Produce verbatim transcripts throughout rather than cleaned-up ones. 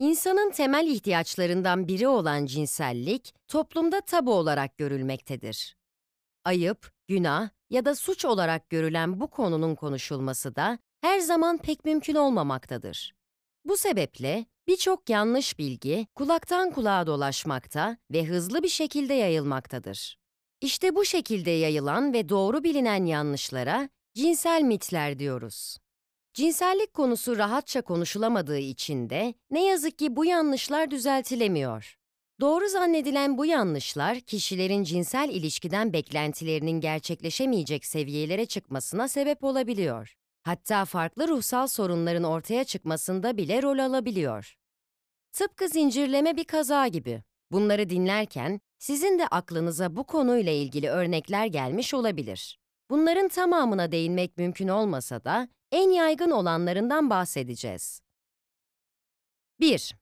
İnsanın temel ihtiyaçlarından biri olan cinsellik, toplumda tabu olarak görülmektedir. Ayıp, günah ya da suç olarak görülen bu konunun konuşulması da her zaman pek mümkün olmamaktadır. Bu sebeple birçok yanlış bilgi kulaktan kulağa dolaşmakta ve hızlı bir şekilde yayılmaktadır. İşte bu şekilde yayılan ve doğru bilinen yanlışlara cinsel mitler diyoruz. Cinsellik konusu rahatça konuşulamadığı için de ne yazık ki bu yanlışlar düzeltilemiyor. Doğru zannedilen bu yanlışlar, kişilerin cinsel ilişkiden beklentilerinin gerçekleşemeyecek seviyelere çıkmasına sebep olabiliyor. Hatta farklı ruhsal sorunların ortaya çıkmasında bile rol alabiliyor. Tıpkı zincirleme bir kaza gibi. Bunları dinlerken sizin de aklınıza bu konuyla ilgili örnekler gelmiş olabilir. Bunların tamamına değinmek mümkün olmasa da en yaygın olanlarından bahsedeceğiz. bir.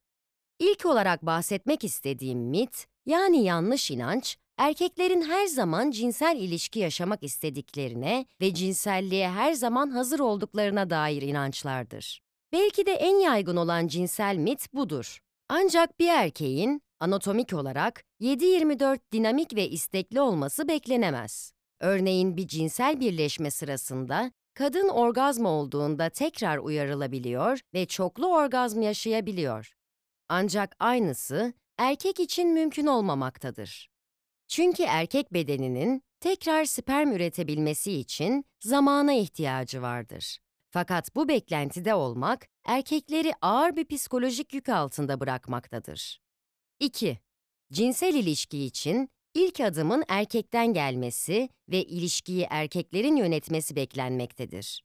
İlk olarak bahsetmek istediğim mit, yani yanlış inanç, erkeklerin her zaman cinsel ilişki yaşamak istediklerine ve cinselliğe her zaman hazır olduklarına dair inançlardır. Belki de en yaygın olan cinsel mit budur. Ancak bir erkeğin anatomik olarak yedi yirmi dört dinamik ve istekli olması beklenemez. Örneğin bir cinsel birleşme sırasında kadın orgazm olduğunda tekrar uyarılabiliyor ve çoklu orgazm yaşayabiliyor. Ancak aynısı erkek için mümkün olmamaktadır. Çünkü erkek bedeninin tekrar sperm üretebilmesi için zamana ihtiyacı vardır. Fakat bu beklentide olmak erkekleri ağır bir psikolojik yük altında bırakmaktadır. iki. Cinsel ilişki için ilk adımın erkekten gelmesi ve ilişkiyi erkeklerin yönetmesi beklenmektedir.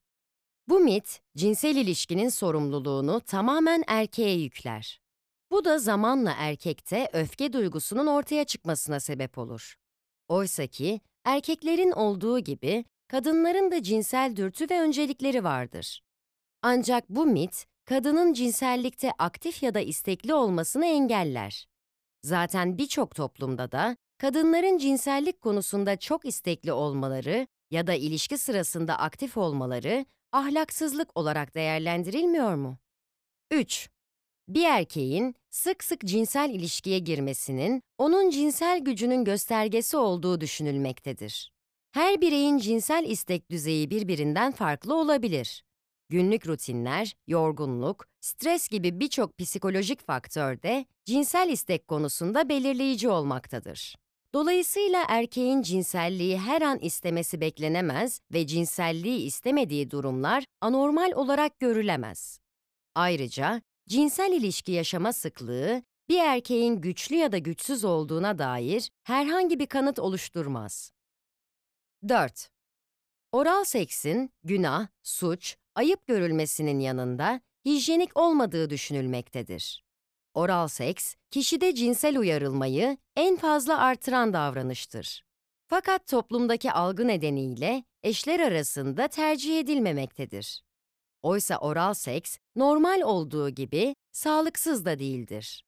Bu mit, cinsel ilişkinin sorumluluğunu tamamen erkeğe yükler. Bu da zamanla erkekte öfke duygusunun ortaya çıkmasına sebep olur. Oysaki erkeklerin olduğu gibi kadınların da cinsel dürtü ve öncelikleri vardır. Ancak bu mit, kadının cinsellikte aktif ya da istekli olmasını engeller. Zaten birçok toplumda da kadınların cinsellik konusunda çok istekli olmaları ya da ilişki sırasında aktif olmaları ahlaksızlık olarak değerlendirilmiyor mu? üç. Bir erkeğin sık sık cinsel ilişkiye girmesinin onun cinsel gücünün göstergesi olduğu düşünülmektedir. Her bireyin cinsel istek düzeyi birbirinden farklı olabilir. Günlük rutinler, yorgunluk, stres gibi birçok psikolojik faktör de cinsel istek konusunda belirleyici olmaktadır. Dolayısıyla erkeğin cinselliği her an istemesi beklenemez ve cinselliği istemediği durumlar anormal olarak görülemez. Ayrıca cinsel ilişki yaşama sıklığı, bir erkeğin güçlü ya da güçsüz olduğuna dair herhangi bir kanıt oluşturmaz. dört. Oral seksin günah, suç, ayıp görülmesinin yanında hijyenik olmadığı düşünülmektedir. Oral seks, kişide cinsel uyarılmayı en fazla artıran davranıştır. Fakat toplumdaki algı nedeniyle eşler arasında tercih edilmemektedir. Oysa oral seks, normal olduğu gibi sağlıksız da değildir.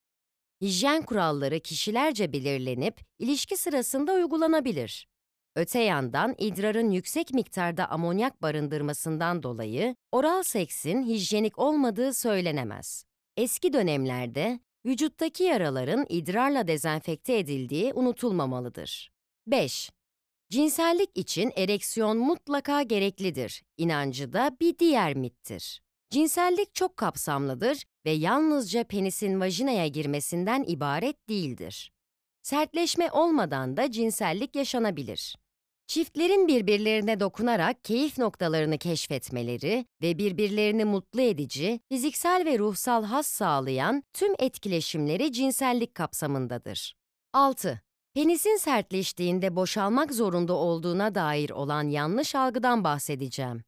Hijyen kuralları kişilerce belirlenip ilişki sırasında uygulanabilir. Öte yandan idrarın yüksek miktarda amonyak barındırmasından dolayı oral seksin hijyenik olmadığı söylenemez. Eski dönemlerde vücuttaki yaraların idrarla dezenfekte edildiği unutulmamalıdır. beş. Cinsellik için ereksiyon mutlaka gereklidir İnancı da bir diğer mittir. Cinsellik çok kapsamlıdır ve yalnızca penisin vajinaya girmesinden ibaret değildir. Sertleşme olmadan da cinsellik yaşanabilir. Çiftlerin birbirlerine dokunarak keyif noktalarını keşfetmeleri ve birbirlerini mutlu edici, fiziksel ve ruhsal haz sağlayan tüm etkileşimleri cinsellik kapsamındadır. altı. Penisin sertleştiğinde boşalmak zorunda olduğuna dair olan yanlış algıdan bahsedeceğim.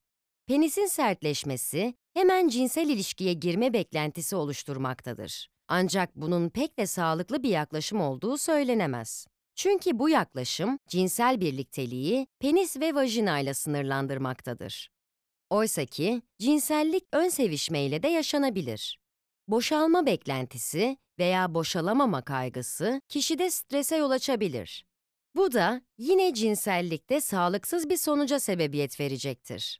Penisin sertleşmesi hemen cinsel ilişkiye girme beklentisi oluşturmaktadır. Ancak bunun pek de sağlıklı bir yaklaşım olduğu söylenemez. Çünkü bu yaklaşım cinsel birlikteliği penis ve vajinayla sınırlandırmaktadır. Oysaki cinsellik ön sevişmeyle de yaşanabilir. Boşalma beklentisi veya boşalamama kaygısı kişide strese yol açabilir. Bu da yine cinsellikte sağlıksız bir sonuca sebebiyet verecektir.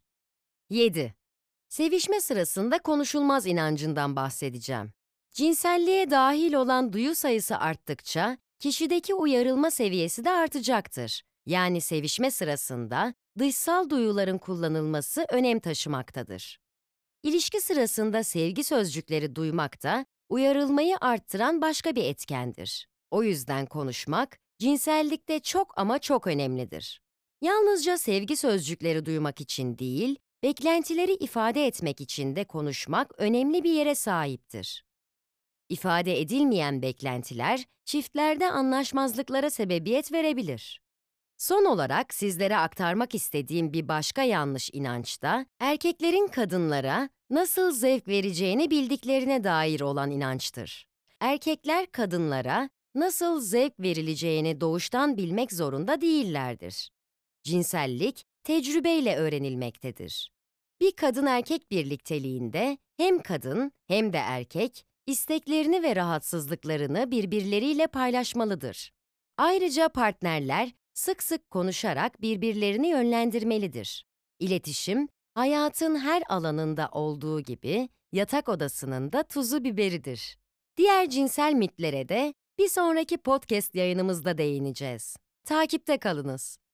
yedi. Sevişme sırasında konuşulmaz inancından bahsedeceğim. Cinselliğe dahil olan duyu sayısı arttıkça, kişideki uyarılma seviyesi de artacaktır. Yani sevişme sırasında dışsal duyuların kullanılması önem taşımaktadır. İlişki sırasında sevgi sözcükleri duymak da uyarılmayı arttıran başka bir etkendir. O yüzden konuşmak, cinsellikte çok ama çok önemlidir. Yalnızca sevgi sözcükleri duymak için değil, beklentileri ifade etmek için de konuşmak önemli bir yere sahiptir. İfade edilmeyen beklentiler, çiftlerde anlaşmazlıklara sebebiyet verebilir. Son olarak sizlere aktarmak istediğim bir başka yanlış inanç da, erkeklerin kadınlara nasıl zevk vereceğini bildiklerine dair olan inançtır. Erkekler kadınlara nasıl zevk verileceğini doğuştan bilmek zorunda değillerdir. Cinsellik, tecrübeyle öğrenilmektedir. Bir kadın-erkek birlikteliğinde hem kadın hem de erkek, isteklerini ve rahatsızlıklarını birbirleriyle paylaşmalıdır. Ayrıca partnerler, sık sık konuşarak birbirlerini yönlendirmelidir. İletişim, hayatın her alanında olduğu gibi yatak odasının da tuzu biberidir. Diğer cinsel mitlere de bir sonraki podcast yayınımızda değineceğiz. Takipte kalınız.